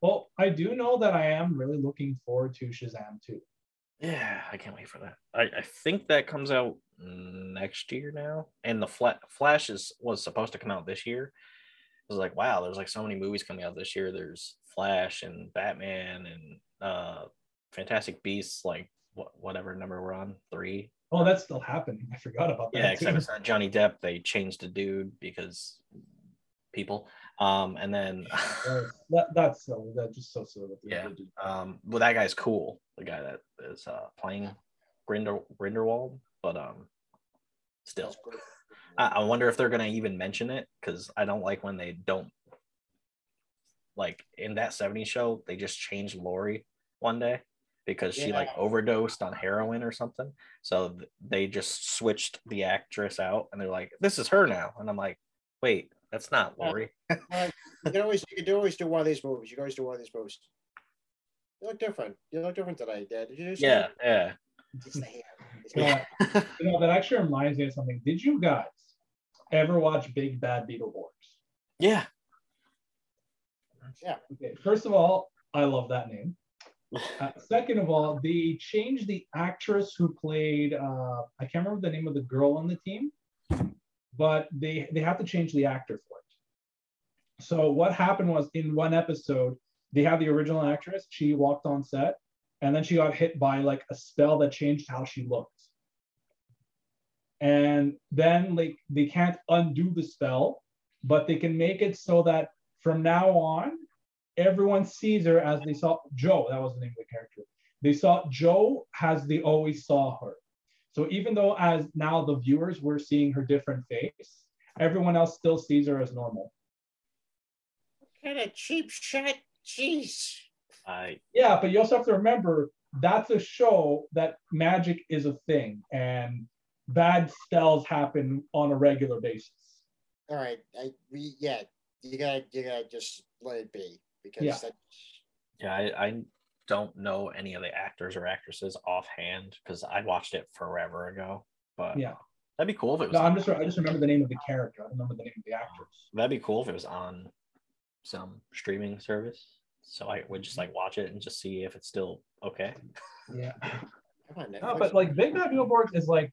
Well, I do know that I am really looking forward to Shazam 2. Yeah, I can't wait for that. I think that comes out next year now. And the Flash was supposed to come out this year. I was like, wow, there's like so many movies coming out this year. There's Flash and Batman and Fantastic Beasts, like whatever number we're on, 3. Oh, that's still happening. I forgot about that. Yeah, except it's not Johnny Depp. They changed the dude because people. And then that's silly. That's just so silly. Yeah. Well, that guy's cool. The guy that is playing Grindelwald, but still, I wonder if they're gonna even mention it, because I don't like when they don't. Like in that '70s show, they just changed Lori one day because she like overdosed on heroin or something. So they just switched the actress out, and they're like, "This is her now," and I'm like, "Wait, that's not Lori." You can always do one of these movies. You can always do one of these movies. You look different. You look different today, Dad. Did you do something? Yeah. It's the hair. That actually reminds me of something. Did you guys ever watch Big Bad Beetleborgs? Yeah. Okay. First of all, I love that name. Second of all, they changed the actress who played, I can't remember the name of the girl on the team, but they have to change the actor for it. So what happened was, in one episode, they had the original actress. She walked on set, and then she got hit by like a spell that changed how she looked. And then like they can't undo the spell, but they can make it so that from now on, everyone sees her as they saw Joe. That was the name of the character. They saw Joe as they always saw her. So even though as now the viewers were seeing her different face, everyone else still sees her as normal. What kind of cheap shot? Jeez. Yeah, but you also have to remember, that's a show that magic is a thing and bad spells happen on a regular basis. All right. You gotta just let it be, because I don't know any of the actors or actresses offhand because I watched it forever ago. But yeah, that'd be cool if it was. No, I just remember the name of the character. I don't remember the name of the actors. That'd be cool if it was on some streaming service, so I would just like watch it and just see if it's still okay. Yeah. No, but like Big Bad Beetleborgs is like,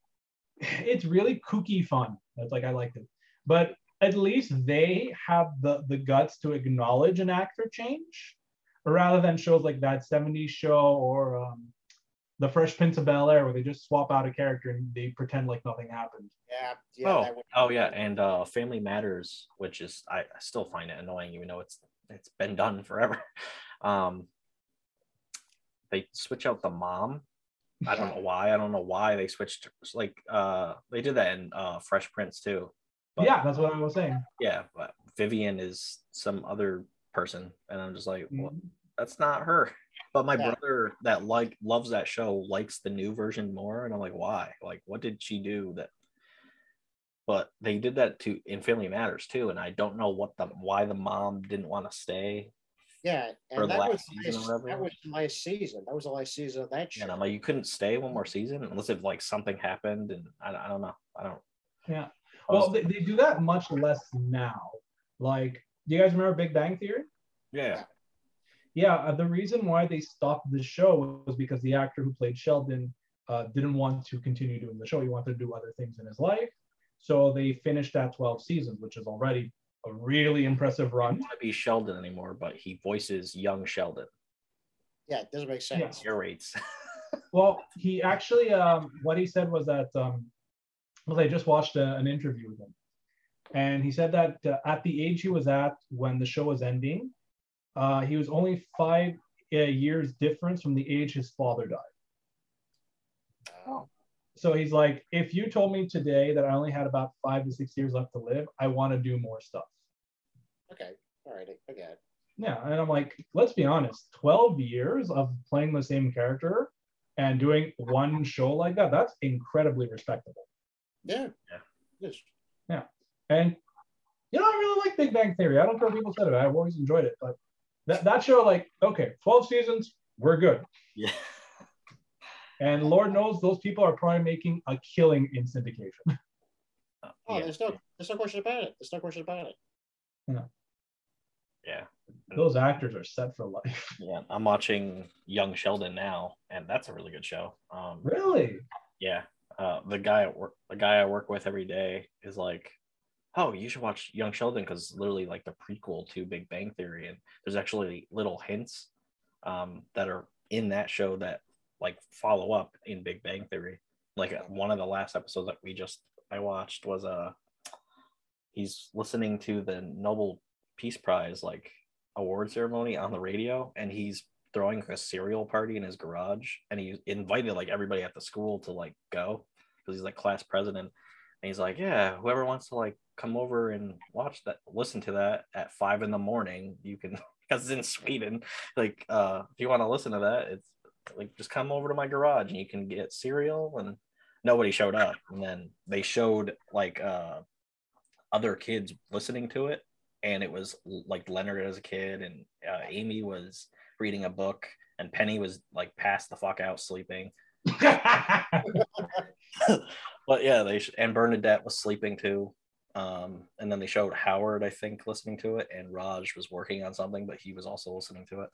it's really kooky fun. That's like, I liked it, but at least they have the guts to acknowledge an actor change, rather than shows like that '70s show or the Fresh Prince of Bel-Air, where they just swap out a character and they pretend like nothing happened. And Family Matters, which is I still find it annoying, even though it's been done forever. They switch out the mom. I don't know why. I don't know why they switched. Like they did that in Fresh Prince too. But, yeah, that's what I was saying. Yeah, but Vivian is some other person, and I'm just like, well, that's not her. But my brother that loves that show likes the new version more, and I'm like, why? Like, what did she do that? But they did that too in Family Matters too, and I don't know why the mom didn't want to stay. Yeah, and that was the last season of that show. And I'm like, you couldn't stay one more season unless if like something happened, and I don't know. I don't. Yeah. Well, they do that much less now. Like, do you guys remember Big Bang Theory? Yeah, the reason why they stopped the show was because the actor who played Sheldon didn't want to continue doing the show. He wanted to do other things in his life. So they finished at 12 seasons, which is already a really impressive run. He doesn't want to be Sheldon anymore, but he voices young Sheldon. Yeah, it doesn't make sense. Yeah. Narrates. Well, he actually, what he said was that... Well, I just watched an interview with him, and he said that at the age he was at when the show was ending, he was only 5 years difference from the age his father died. Oh. So he's like, if you told me today that I only had about 5 to 6 years left to live, I want to do more stuff. Okay, all right, I get it. Yeah, and I'm like, let's be honest, 12 years of playing the same character and doing one show like that, that's incredibly respectable. Yeah. And you know, I really like Big Bang Theory. I don't care what people said about it. I've always enjoyed it. But that show, like, okay, 12 seasons, we're good. Yeah. And Lord knows those people are probably making a killing in syndication. There's no question about it. Yeah. those actors are set for life. Yeah, I'm watching Young Sheldon now, and that's a really good show. Really? Yeah. The guy I work with every day is like, oh, you should watch Young Sheldon because literally like the prequel to Big Bang Theory, and there's actually little hints that are in that show that like follow up in Big Bang Theory. Like one of the last episodes that I watched was he's listening to the Nobel Peace Prize like award ceremony on the radio, and he's throwing a cereal party in his garage, and he invited like everybody at the school to like go because he's like class president, and he's like, yeah, whoever wants to like come over and watch that, listen to that at 5 a.m, you can, because it's in Sweden, like if you want to listen to that, it's like just come over to my garage and you can get cereal. And nobody showed up, and then they showed like other kids listening to it, and it was like Leonard as a kid, and Amy was reading a book, and Penny was like passed the fuck out sleeping. But yeah, and Bernadette was sleeping too. And then they showed Howard, I think, listening to it, and Raj was working on something, but he was also listening to it.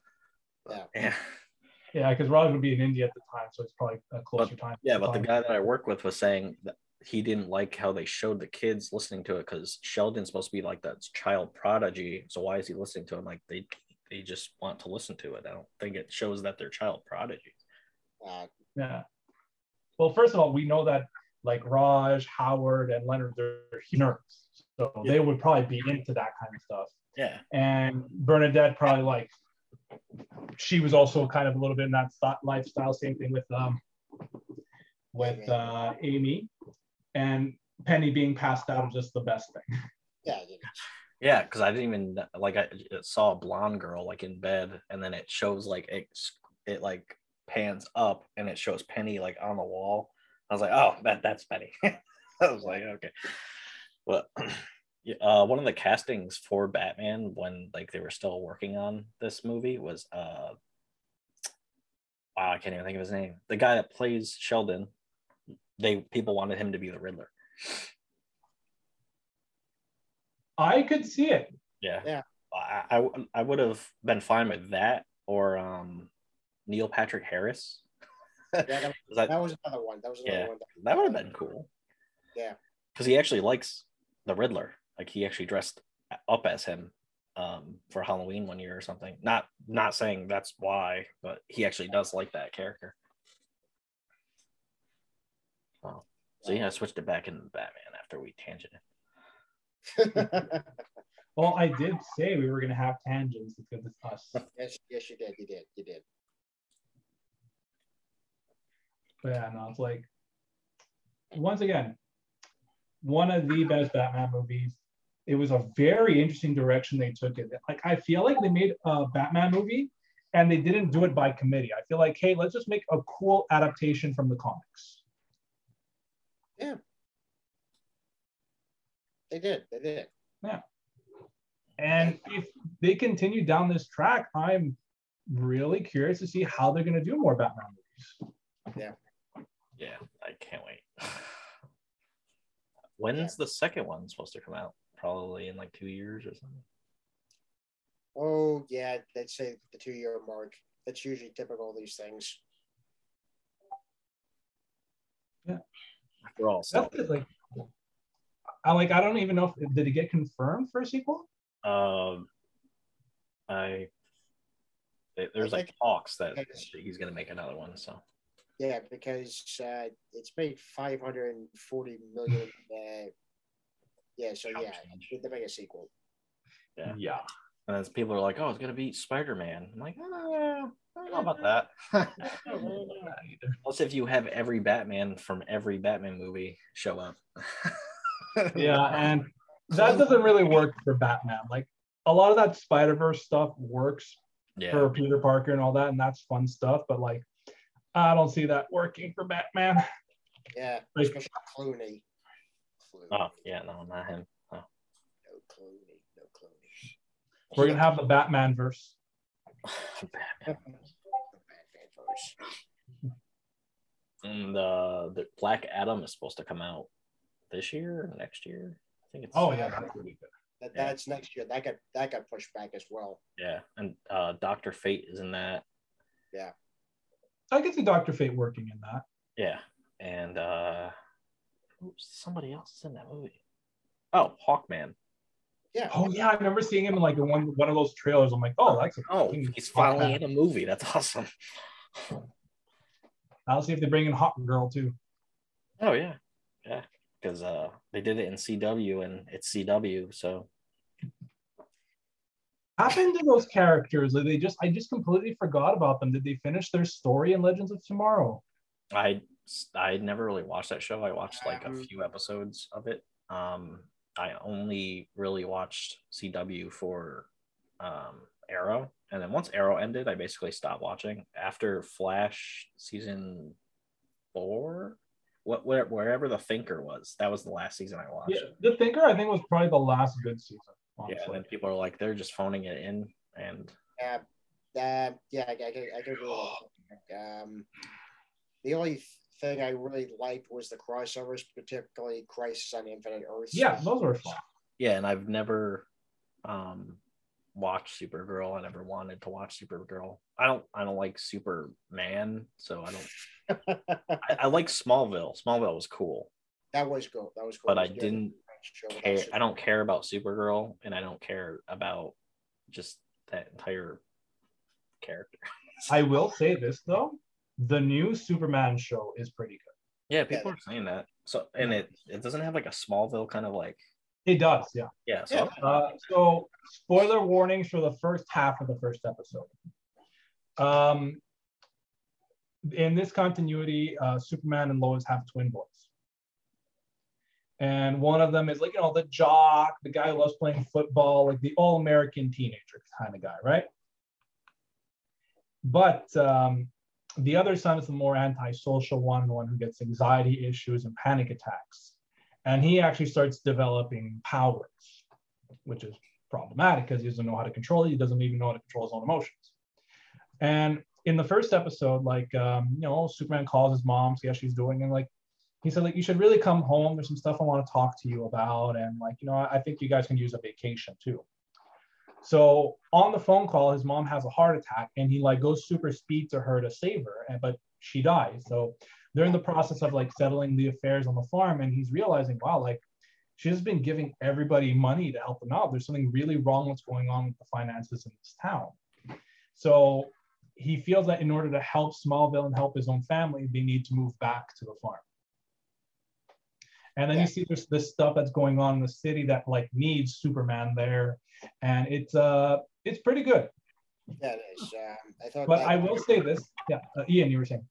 Yeah, because Raj would be in India at the time, so it's probably a closer time. Yeah, but the guy that I work with was saying that he didn't like how they showed the kids listening to it, because Sheldon's supposed to be like that child prodigy, so why is he listening to him? Like they just want to listen to it. I don't think it shows that they're child prodigy. Yeah. Well, first of all, we know that like Raj, Howard, and Leonard, they're nerds, so yeah, they would probably be into that kind of stuff. Yeah. And Bernadette probably like, she was also kind of a little bit in that lifestyle. Same thing with Amy, and Penny being passed out was just the best thing. Yeah, because I didn't even like, I saw a blonde girl like in bed, and then it shows like it like pans up and it shows Penny like on the wall. I was like, oh, that's Penny. I was like, okay. Well, one of the castings for Batman when like they were still working on this movie was wow, I can't even think of his name. The guy that plays Sheldon, people wanted him to be the Riddler. I could see it. Yeah. I would have been fine with that, or Neil Patrick Harris. That was another one. That was another one. That would have been cool. Yeah, because he actually likes the Riddler. Like he actually dressed up as him for Halloween one year or something. Not saying that's why, but he actually does like that character. Oh. So yeah, I switched it back into Batman after we tangented. Well, I did say we were going to have tangents because it's us. Yes, you did. You did. But yeah, no, it's like, once again, one of the best Batman movies. It was a very interesting direction they took it. Like, I feel like they made a Batman movie and they didn't do it by committee. I feel like, hey, let's just make a cool adaptation from the comics. Yeah. They did. Yeah. And if they continue down this track, I'm really curious to see how they're going to do more Batman movies. Yeah, I can't wait. When's the second one supposed to come out? Probably in like 2 years or something. Oh yeah, they'd say the 2-year mark. That's usually typical of these things. Yeah. After all, I don't even know if did it get confirmed for a sequel? There's like talks that he's gonna make another one, so. Yeah, because it's made $540 million. They make a sequel. Yeah. And as people are like, "Oh, it's gonna beat Spider-Man," I'm like, "Oh, I don't know about that." Plus, if you have every Batman from every Batman movie show up. Yeah, and that doesn't really work for Batman. Like a lot of that Spider-Verse stuff works for Peter Parker and all that, and that's fun stuff. But like, I don't see that working for Batman. Yeah, like, especially Clooney. Oh, yeah, no, not him. Oh. No Clooney. We're going to have the Batmanverse. And the Black Adam is supposed to come out this year, next year. I think it's... Oh, yeah. That's next year. That got pushed back as well. Yeah, and Dr. Fate is in that. Yeah, I could see Dr. Fate working in that. Yeah, and somebody else is in that movie. Oh, Hawkman. Yeah. Oh yeah, I remember seeing him in like one of those trailers. I'm like, oh, that's he's finally in a movie. That's awesome. I'll see if they bring in Hawk Girl too. Oh yeah, yeah. Because they did it in CW, and it's CW, so. What happened to those characters? Like I just completely forgot about them. Did they finish their story in Legends of Tomorrow? I never really watched that show. I watched like a few episodes of it. I only really watched CW for Arrow, and then once Arrow ended, I basically stopped watching. After Flash season 4. Wherever the Thinker was, that was the last season I watched. Yeah, the Thinker, I think, was probably the last good season. Honestly. Yeah, and then people are like, they're just phoning it in, and I could really the only thing I really liked was the crossovers, particularly Crisis on Infinite Earths. Yeah, those were fun. Yeah, and I've never watched Supergirl. I never wanted to watch Supergirl. I don't like Superman, so I don't. I like Smallville. Smallville was cool. That was cool. But I didn't care. I don't care about Supergirl, and I don't care about just that entire character. I will say this though: the new Superman show is pretty good. Yeah, people are saying that. So, and it doesn't have like a Smallville kind of like. It does, yeah. Yeah. So, so spoiler warnings for the first half of the first episode. In this continuity, Superman and Lois have twin boys. And one of them is like, you know, the jock, the guy who loves playing football, like the all-American teenager kind of guy, right? But the other son is the more antisocial one, the one who gets anxiety issues and panic attacks. And he actually starts developing powers, which is problematic because he doesn't know how to control it. He doesn't even know how to control his own emotions. And in the first episode, like, you know, Superman calls his mom, see how she's doing. And like, he said, like, you should really come home. There's some stuff I want to talk to you about. And like, you know, I think you guys can use a vacation too. So on the phone call, his mom has a heart attack and he like goes super speed to her to save her, but she dies. So they're in the process of like settling the affairs on the farm, and he's realizing, wow, like she's been giving everybody money to help them out. There's something really wrong what's going on with the finances in this town. So he feels that in order to help Smallville and help his own family, they need to move back to the farm. And then you see there's this stuff that's going on in the city that like needs Superman there, and it's pretty good. That is, I thought. But I will say this, Ian, you were saying.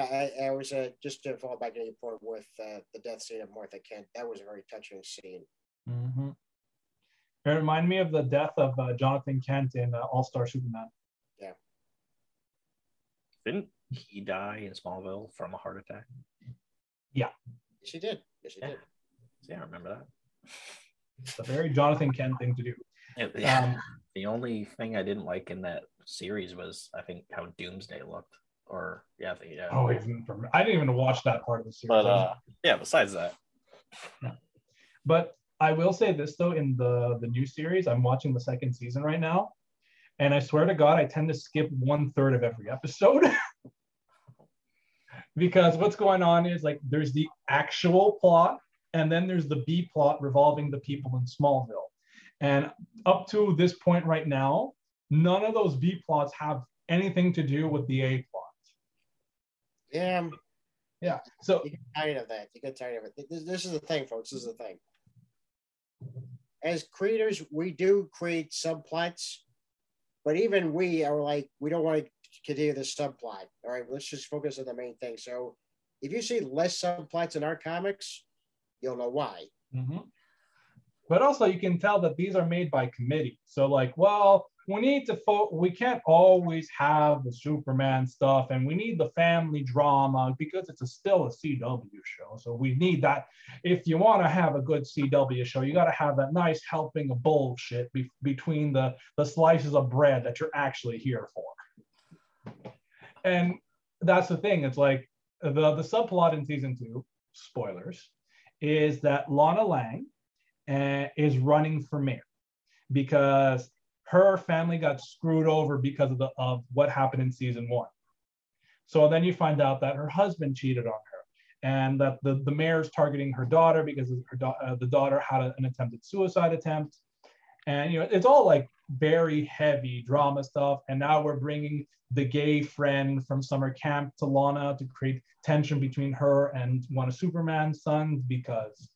I was just to fall back to your point with the death scene of Martha Kent. That was a very touching scene. Mm-hmm. It reminded me of the death of Jonathan Kent in All-Star Superman. Yeah. Didn't he die in Smallville from a heart attack? Yeah. Yes, he did. Yeah, I remember that. It's a very Jonathan Kent thing to do. Yeah. The only thing I didn't like in that series was, I think, how Doomsday looked. Or yeah. I didn't even watch that part of the series. But besides that. No. But I will say this though, in the new series, I'm watching the second season right now, and I swear to God, I tend to skip 1/3 of every episode because what's going on is like there's the actual plot, and then there's the B plot revolving the people in Smallville, and up to this point right now, none of those B plots have anything to do with the A plot. Yeah. So you get tired of that. You get tired of it. This is the thing, folks. This is the thing. As creators, we do create subplots, but even we are like, we don't want to continue this subplot. All right, let's just focus on the main thing. So if you see less subplots in our comics, you'll know why. Mm-hmm. But also you can tell that these are made by committee. So like, well, we can't always have the Superman stuff, and we need the family drama because it's still a CW show. So we need that. If you want to have a good CW show, you got to have that nice helping of bullshit between the slices of bread that you're actually here for. And that's the thing. It's like the subplot in season 2, spoilers, is that Lana Lang is running for mayor because her family got screwed over because of what happened in season one. So then you find out that her husband cheated on her and that the mayor's targeting her daughter because her the daughter had an attempted suicide attempt. And, you know, it's all like very heavy drama stuff. And now we're bringing the gay friend from summer camp to Lana to create tension between her and one of Superman's sons because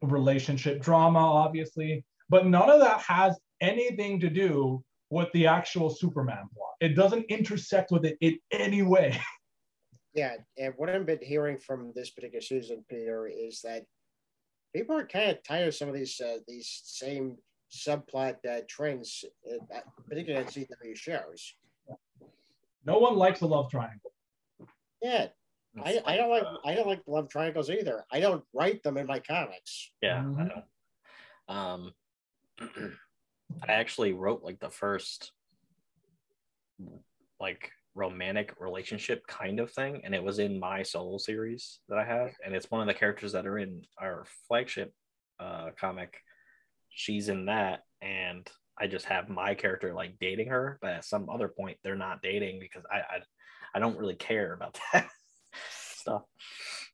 relationship drama, obviously. But none of that has anything to do with the actual Superman plot. It doesn't intersect with it in any way. Yeah, and what I've been hearing from this particular season, Peter, is that people are kind of tired of some of these same subplot trends, particularly on CW shows. No one likes a love triangle. Yeah, I don't like love triangles either. I don't write them in my comics. Yeah, I don't. I actually wrote like the first like romantic relationship kind of thing, and it was in my solo series that I have, and it's one of the characters that are in our flagship comic. She's in that, and I just have my character like dating her, but at some other point they're not dating because I don't really care about that stuff.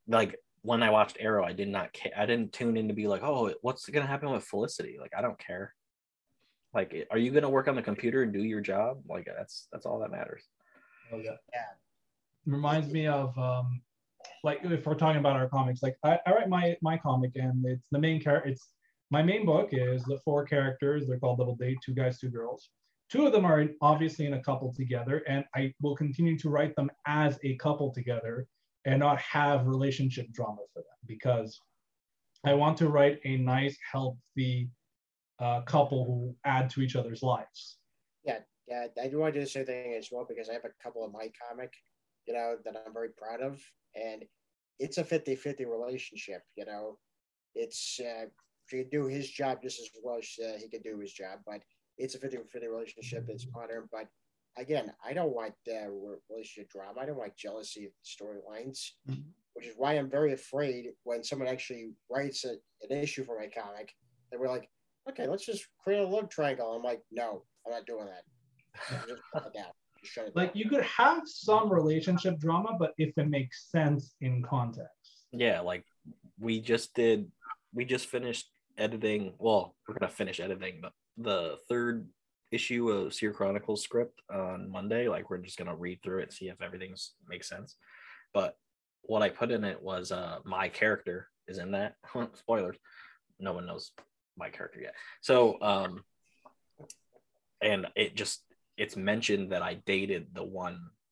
Like when I watched Arrow, I did not care. I didn't tune in to be like, oh, what's gonna happen with Felicity? Like I don't care. Like, are you going to work on the computer and do your job? Like, that's all that matters. Oh, yeah. Reminds me of, like, if we're talking about our comics, like, I write my comic, and it's the main character. It's my main book is the four characters. They're called Double Date, two guys, two girls. Two of them are obviously in a couple together, and I will continue to write them as a couple together and not have relationship drama for them because I want to write a nice, healthy couple who add to each other's lives. Yeah, I do want to do the same thing as well because I have a couple of my comic, you know, that I'm very proud of, and it's a 50-50 relationship, you know. It's she can do his job just as well as he can do his job, but it's a 50-50 relationship. It's modern, but again, I don't want relationship drama. I don't want jealousy storylines, which is why I'm very afraid when someone actually writes an issue for my comic, and we're like, okay, let's just create a love triangle. I'm like, no, I'm not doing that. Just shut it down. Like you could have some relationship drama, but if it makes sense in context. Yeah, like we just finished editing. Well, we're gonna finish editing the third issue of Seer Chronicles script on Monday. Like we're just gonna read through it and see if everything makes sense. But what I put in it was my character is in that. Spoilers. No one knows my character yet. So and it's mentioned that I dated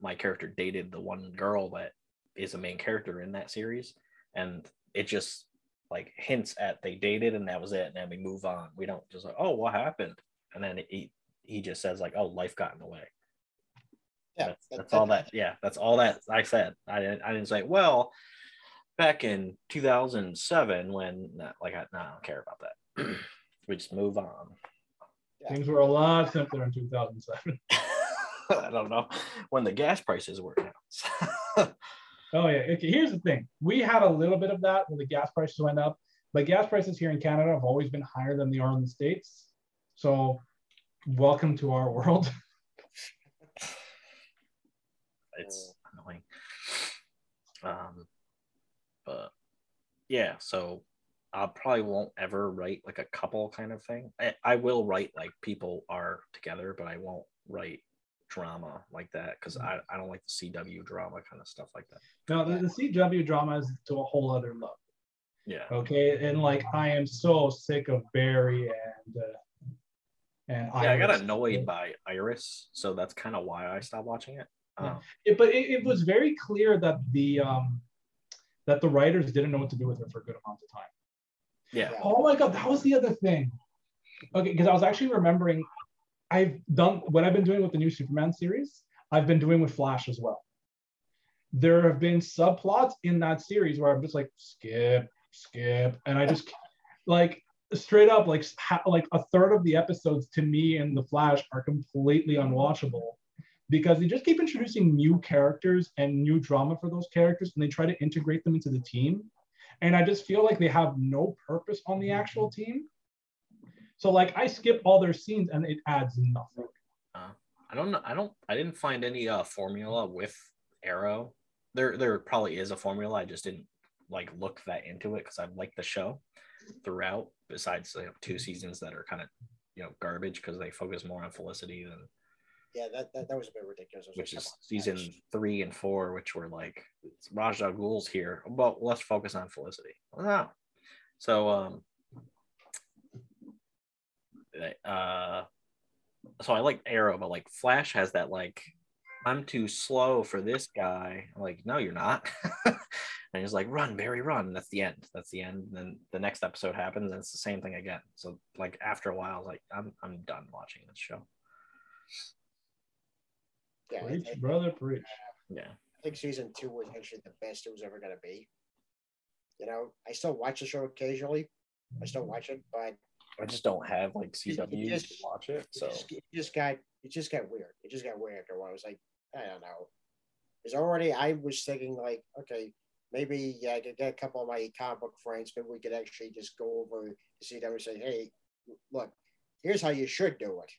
my character dated the one girl that is a main character in that series, and it just like hints at they dated and that was it, and then we move on. We don't just like, oh, what happened? And then he just says like, oh, life got in the way. Yeah, that's all that I said. I didn't say, well, back in 2007 when I don't care about that. We just move on. Yeah. Things were a lot simpler in 2007. I don't know when the gas prices were now. Oh yeah, okay, here's the thing. We had a little bit of that when the gas prices went up, but gas prices here in Canada have always been higher than they are in the States. So welcome to our world. It's annoying. But yeah, so I probably won't ever write like a couple kind of thing. I will write like people are together, but I won't write drama like that because I don't like the CW drama kind of stuff like that. No, the CW drama is to a whole other level. Yeah. Okay, and like I am so sick of Barry and Iris. I got annoyed by Iris, so that's kind of why I stopped watching it. But it was very clear that the writers didn't know what to do with her for a good amount of time. Yeah. Oh my God, that was the other thing. Okay, because I was actually remembering I've done what I've been doing with the new Superman series, I've been doing with Flash as well. There have been subplots in that series where I'm just like, skip. And I just like straight up, like a third of the episodes to me in the Flash are completely unwatchable because they just keep introducing new characters and new drama for those characters and they try to integrate them into the team. And I just feel like they have no purpose on the actual team. So like I skip all their scenes and it adds nothing. I didn't find any formula with Arrow. There probably is a formula. I just didn't like look that into it because I've liked the show throughout, besides, you know, 2 seasons that are kind of, you know, garbage because they focus more on Felicity than that was a bit ridiculous. Which is season 3 and 4, which were like, Raj Al Ghul's here. Well, let's focus on Felicity. Wow. So so I like Arrow, but like Flash has that like, I'm too slow for this guy. I'm like, no, you're not. And he's like, run, Barry, run. And that's the end. And then the next episode happens and it's the same thing again. So like after a while, like I'm done watching this show. Yeah, preach, brother, preach. Yeah. I think season 2 was actually the best it was ever going to be. You know, I still watch the show occasionally. I still watch it, but I just don't have like CW to watch it. So it just got weird. It just got weird after a while. I was like, I don't know. I was thinking like, okay, maybe I could get a couple of my comic book friends, maybe we could actually just go over to CW and say, hey, look, here's how you should do it.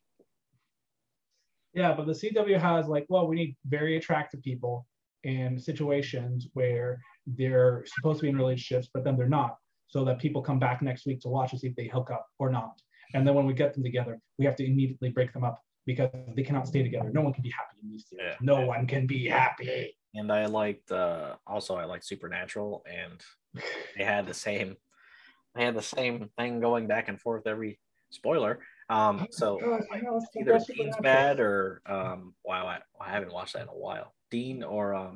Yeah, but the CW has like, well, we need very attractive people in situations where they're supposed to be in relationships, but then they're not, so that people come back next week to watch and see if they hook up or not. And then when we get them together, we have to immediately break them up because they cannot stay together. No one can be happy in these series. Yeah. No one can be happy. And I liked, I liked Supernatural, and they had the same thing going back and forth every, spoiler. So God, like, either Dean's bad or wow, I haven't watched that in a while. Dean or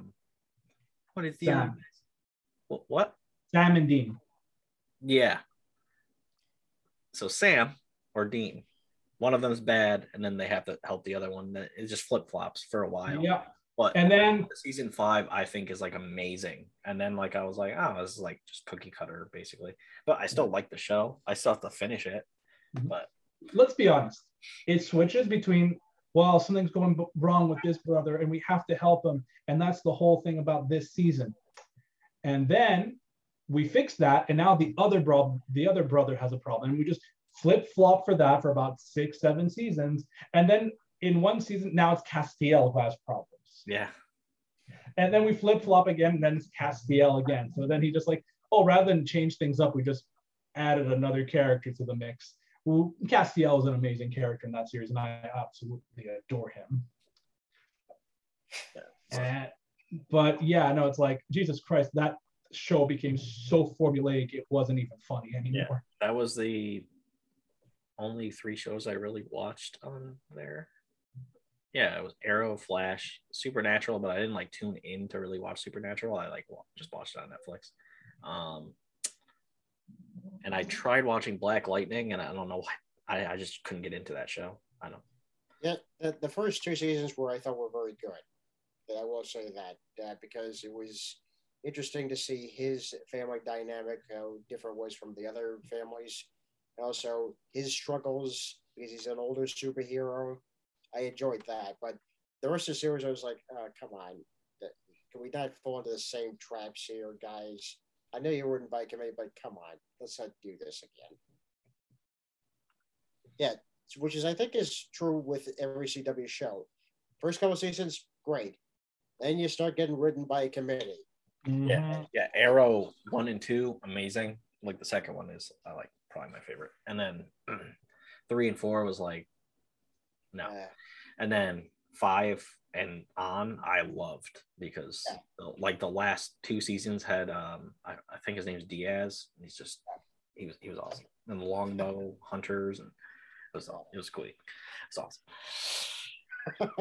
what is Sam? What? Sam and Dean. Yeah. So Sam or Dean, one of them is bad, and then they have to help the other one. It just flip flops for a while. Yeah. But and then season 5, I think, is like amazing. And then like I was like, oh, this is like just cookie cutter basically. But I still like the show. I still have to finish it. But let's be honest, it switches between, well, something's going wrong with this brother and we have to help him, and that's the whole thing about this season, and then we fix that, and now the other brother has a problem, and we just flip-flop for that for about 6-7 seasons, and then in one season now it's Castiel who has problems. Yeah. And then we flip-flop again, and then it's Castiel again. So then he just like, oh, rather than change things up, we just added another character to the mix. Well, Castiel is an amazing character in that series, and I absolutely adore him. Yeah. But yeah, no, it's like, Jesus Christ, that show became so formulaic, it wasn't even funny anymore. Yeah, that was the only 3 shows I really watched on there. Yeah, it was Arrow, Flash, Supernatural, but I didn't like tune in to really watch Supernatural. I like just watched it on Netflix. And I tried watching Black Lightning, and I don't know why. I just couldn't get into that show. I don't. Yeah, the first 2 seasons were, I thought, were very good. I will say that because it was interesting to see his family dynamic, how different it was from the other families. And also his struggles because he's an older superhero. I enjoyed that, but the rest of the series, I was like, oh, come on, can we not fall into the same traps here, guys? I know you wouldn't invite me, but come on, let's not do this again. Yeah, which is, I think, is true with every CW show. First couple of seasons, great. Then you start getting written by a committee. Yeah. Arrow 1 and 2, amazing. Like the second one is, I like, probably my favorite. And then 3 and 4 was like, no. And then 5 and on, I loved, because like the last 2 seasons had I think his name's Diaz, and he's just he was awesome, and the Longbow Hunters, and it was cool. It's awesome.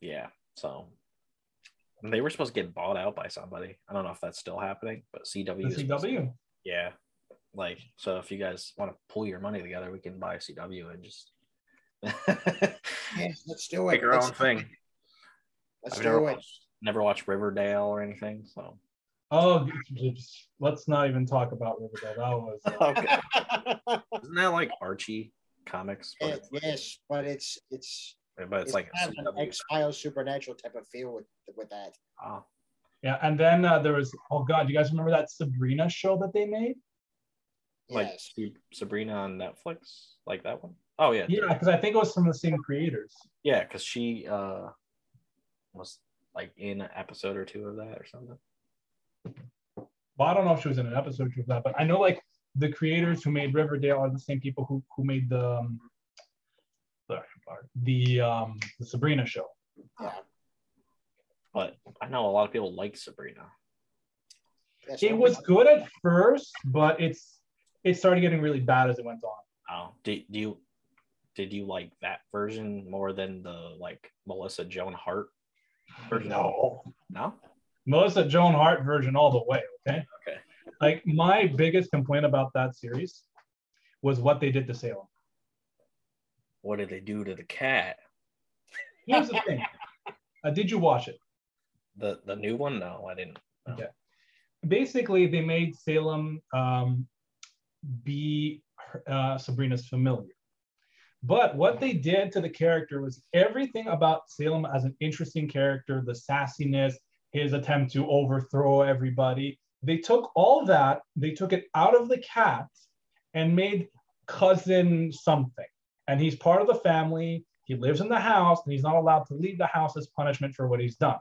Yeah, so they were supposed to get bought out by somebody. I don't know if that's still happening, but CW. Yeah, like, so if you guys want to pull your money together, we can buy CW and just. Yes, let's do it. Make our own thing. Let's do it. Never watched Riverdale or anything, so. Oh, let's not even talk about Riverdale. That was. Okay. Isn't that like Archie comics? Yes, but it's like X-Files Supernatural type of feel with that. Oh, Yeah, and then there was, oh God, do you guys remember that Sabrina show that they made? Like Sabrina on Netflix, like that one? Oh, yeah. Yeah, because I think it was from the same creators. Yeah, because she was like in an episode or two of that or something. Well, I don't know if she was in an episode or two of that, but I know like the creators who made Riverdale are the same people who made the Sabrina show. Yeah. But I know a lot of people like Sabrina. It was good at first, but it started getting really bad as it went on. Oh, did you like that version more than the like Melissa Joan Hart version? No. Melissa Joan Hart version all the way. Okay. Like my biggest complaint about that series was what they did to Salem. What did they do to the cat? Here's the thing. Did you watch it? The new one? No, I didn't. No. Okay. Basically, they made Salem be Sabrina's familiar. But what they did to the character was everything about Salem as an interesting character, the sassiness, his attempt to overthrow everybody. They took all that, they took it out of the cat and made cousin something. And he's part of the family. He lives in the house and he's not allowed to leave the house as punishment for what he's done.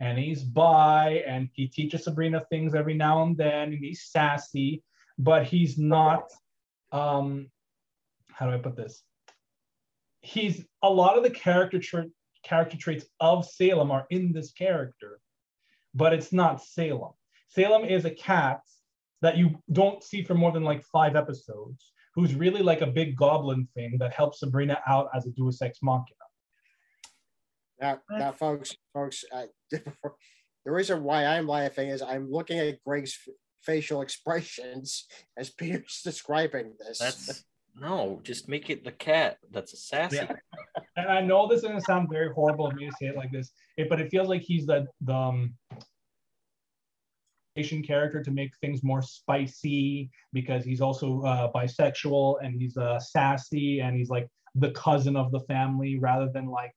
And he's bi and he teaches Sabrina things every now and then. And he's sassy, but he's not, how do I put this? He's, a lot of the character traits of Salem are in this character, but it's not Salem. Salem is a cat that you don't see for more than like 5 episodes, who's really like a big goblin thing that helps Sabrina out as a Deus Ex Machina. Now, folks, the reason why I'm laughing is I'm looking at Greg's facial expressions as Peter's describing this. No, just make it the cat that's sassy. Yeah. And I know this is going to sound very horrible of me to say it like this, but it feels like he's the character to make things more spicy because he's also bisexual and he's sassy and he's like the cousin of the family rather than like,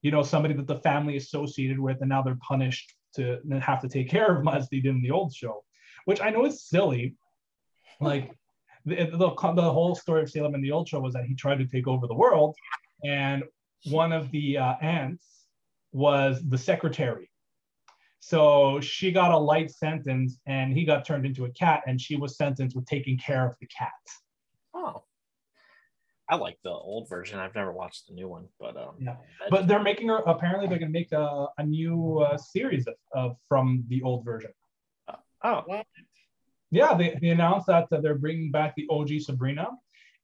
you know, somebody that the family associated with and now they're punished to have to take care of them as they did in the old show, which I know is silly. Like the whole story of Salem in the old show was that he tried to take over the world and one of the aunts was the secretary. So she got a light sentence and he got turned into a cat and she was sentenced with taking care of the cat. Oh, I like the old version. I've never watched the new one, but yeah. But they're making her, apparently they're gonna make a new series of from the old version. Oh, what? Yeah, they announced that they're bringing back the OG Sabrina.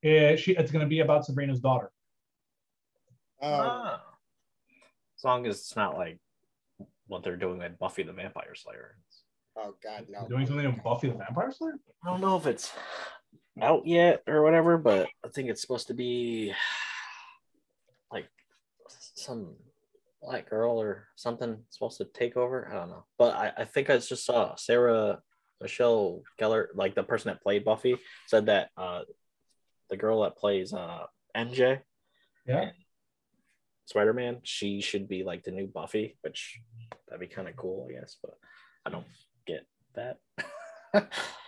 It's gonna be about Sabrina's daughter. As long as it's not like what they're doing with Buffy the Vampire Slayer. Oh God, no! Doing something with Buffy the Vampire Slayer? I don't know if it's out yet or whatever, but I think it's supposed to be like some black girl or something supposed to take over. I don't know, but I think I just saw Sarah Michelle Gellar, like the person that played Buffy, said that the girl that plays MJ, yeah, Spider-Man, she should be like the new Buffy, which that'd be kind of cool, I guess, but I don't get that.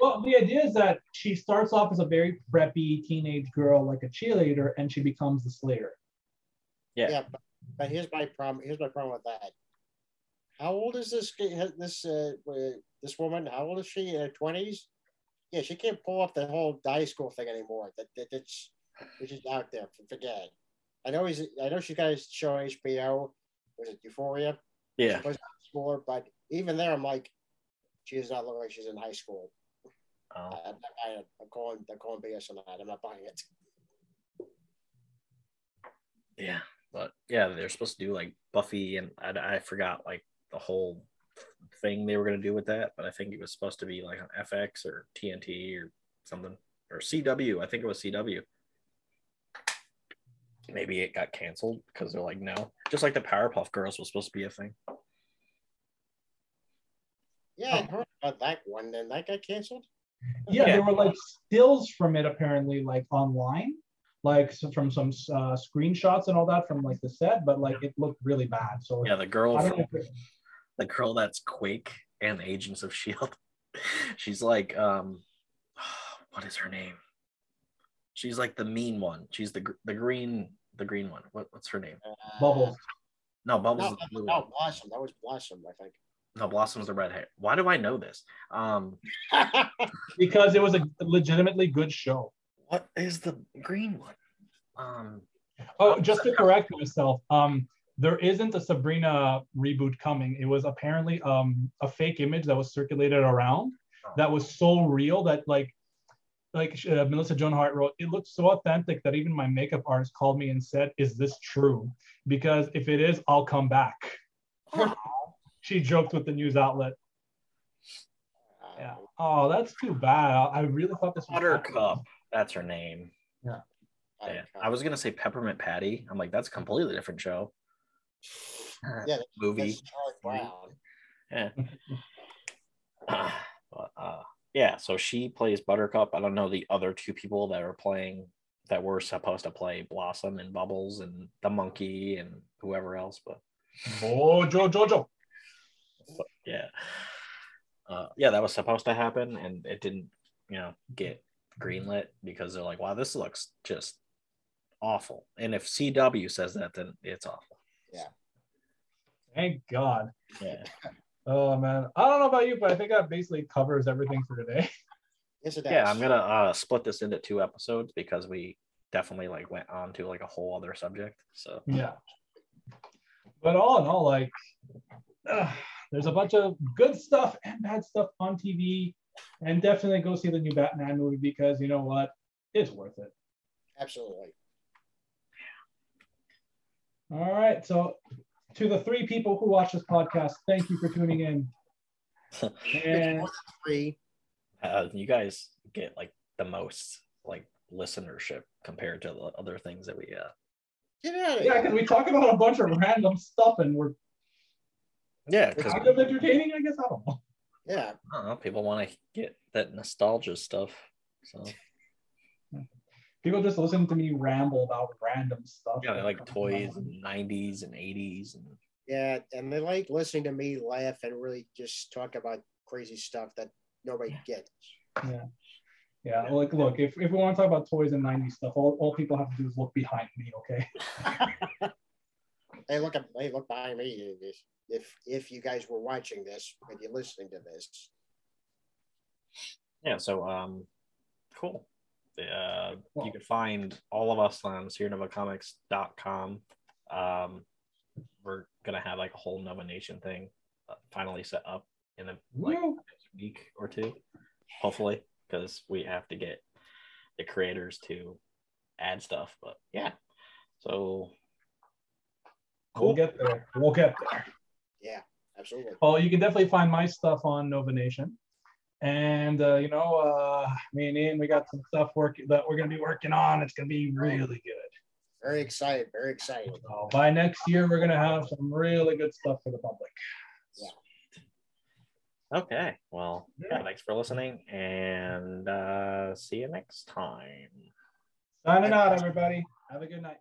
Well, the idea is that she starts off as a very preppy teenage girl, like a cheerleader, and she becomes the Slayer. Yeah. Yeah, but here's my problem. Here's my problem with that. How old is this woman? How old is she? In her 20s? Yeah, she can't pull off that whole die school thing anymore. That's just out there. Forget. I know she got a show on HBO. Was it Euphoria? Yeah. School, but even there, I'm like, she does not look like she's in high school. Oh. I'm calling BS on that. I'm not buying it. Yeah, but yeah, they're supposed to do like Buffy, and I forgot like the whole thing they were gonna do with that, but I think it was supposed to be like on FX or TNT or something or CW. I think it was CW. Maybe it got canceled because they're like, no. Just like the Powerpuff Girls was supposed to be a thing. Yeah, I heard about that one. Then that got canceled? Yeah, there were like stills from it apparently like online, like from some screenshots and all that from like the set, but like it looked really bad. So yeah, the girl from the girl that's Quake and Agents of S.H.I.E.L.D. She's like, what is her name? She's like the mean one. She's the green one. What's her name? Bubbles. No, Bubbles is the blue one. No, Blossom. That was Blossom, I think. No, Blossom's the red hair. Why do I know this? Because it was a legitimately good show. What is the green one? Oh, just to correct myself, there isn't a Sabrina reboot coming. It was apparently a fake image that was circulated around that was so real that like Melissa Joan Hart wrote, it looked so authentic that even my makeup artist called me and said, is this true? Because if it is, I'll come back. She joked with the news outlet. Yeah. Oh, that's too bad. I really thought this was Buttercup. That's her name. Yeah. Yeah. I was gonna say Peppermint Patty. I'm like, that's a completely different show. Yeah, movie. Yeah. Yeah. So she plays Buttercup. I don't know the other two people that are playing that were supposed to play Blossom and Bubbles and the monkey and whoever else, but Jojo. But yeah. Yeah, that was supposed to happen and it didn't, get greenlit because they're like, wow, this looks just awful. And if CW says that, then it's awful. Yeah. Thank God. Yeah. Oh man, I don't know about you, but I think that basically covers everything for today. Yes, it does. Yeah, I'm gonna split this into two episodes because we definitely went on to a whole other subject. So yeah. But all in all, there's a bunch of good stuff and bad stuff on TV. And definitely go see the new Batman movie because you know what? It's worth it. Absolutely. Yeah. All right. So to the three people who watch this podcast, thank you for tuning in. And you guys get the most listenership compared to the other things that we get out of. Yeah, because we talk about a bunch of random stuff and we're kind of entertaining, I guess. I don't know. Yeah, I don't know. People want to get that nostalgia stuff. So people just listen to me ramble about random stuff. Yeah, they like toys and 90s and 80s. And... yeah, and they like listening to me laugh and really just talk about crazy stuff that nobody gets. Yeah. Yeah, look, if we want to talk about toys and 90s stuff, all people have to do is look behind me, okay? They look behind me. If you guys were watching this and you're listening to this. Yeah, so cool. You can find all of us on SearNovaComics.com. We're gonna have a whole Nova Nation thing finally set up in a week or two, hopefully, because we have to get the creators to add stuff. But yeah, so cool. We'll get there. Yeah, absolutely. Well, you can definitely find my stuff on Nova Nation. And, me and Ian, we got some stuff that we're going to be working on. It's going to be really good. Very excited. Very excited. So by next year, we're going to have some really good stuff for the public. Yeah. Okay. Well, thanks for listening. And see you next time. Signing out, everybody. Have a good night.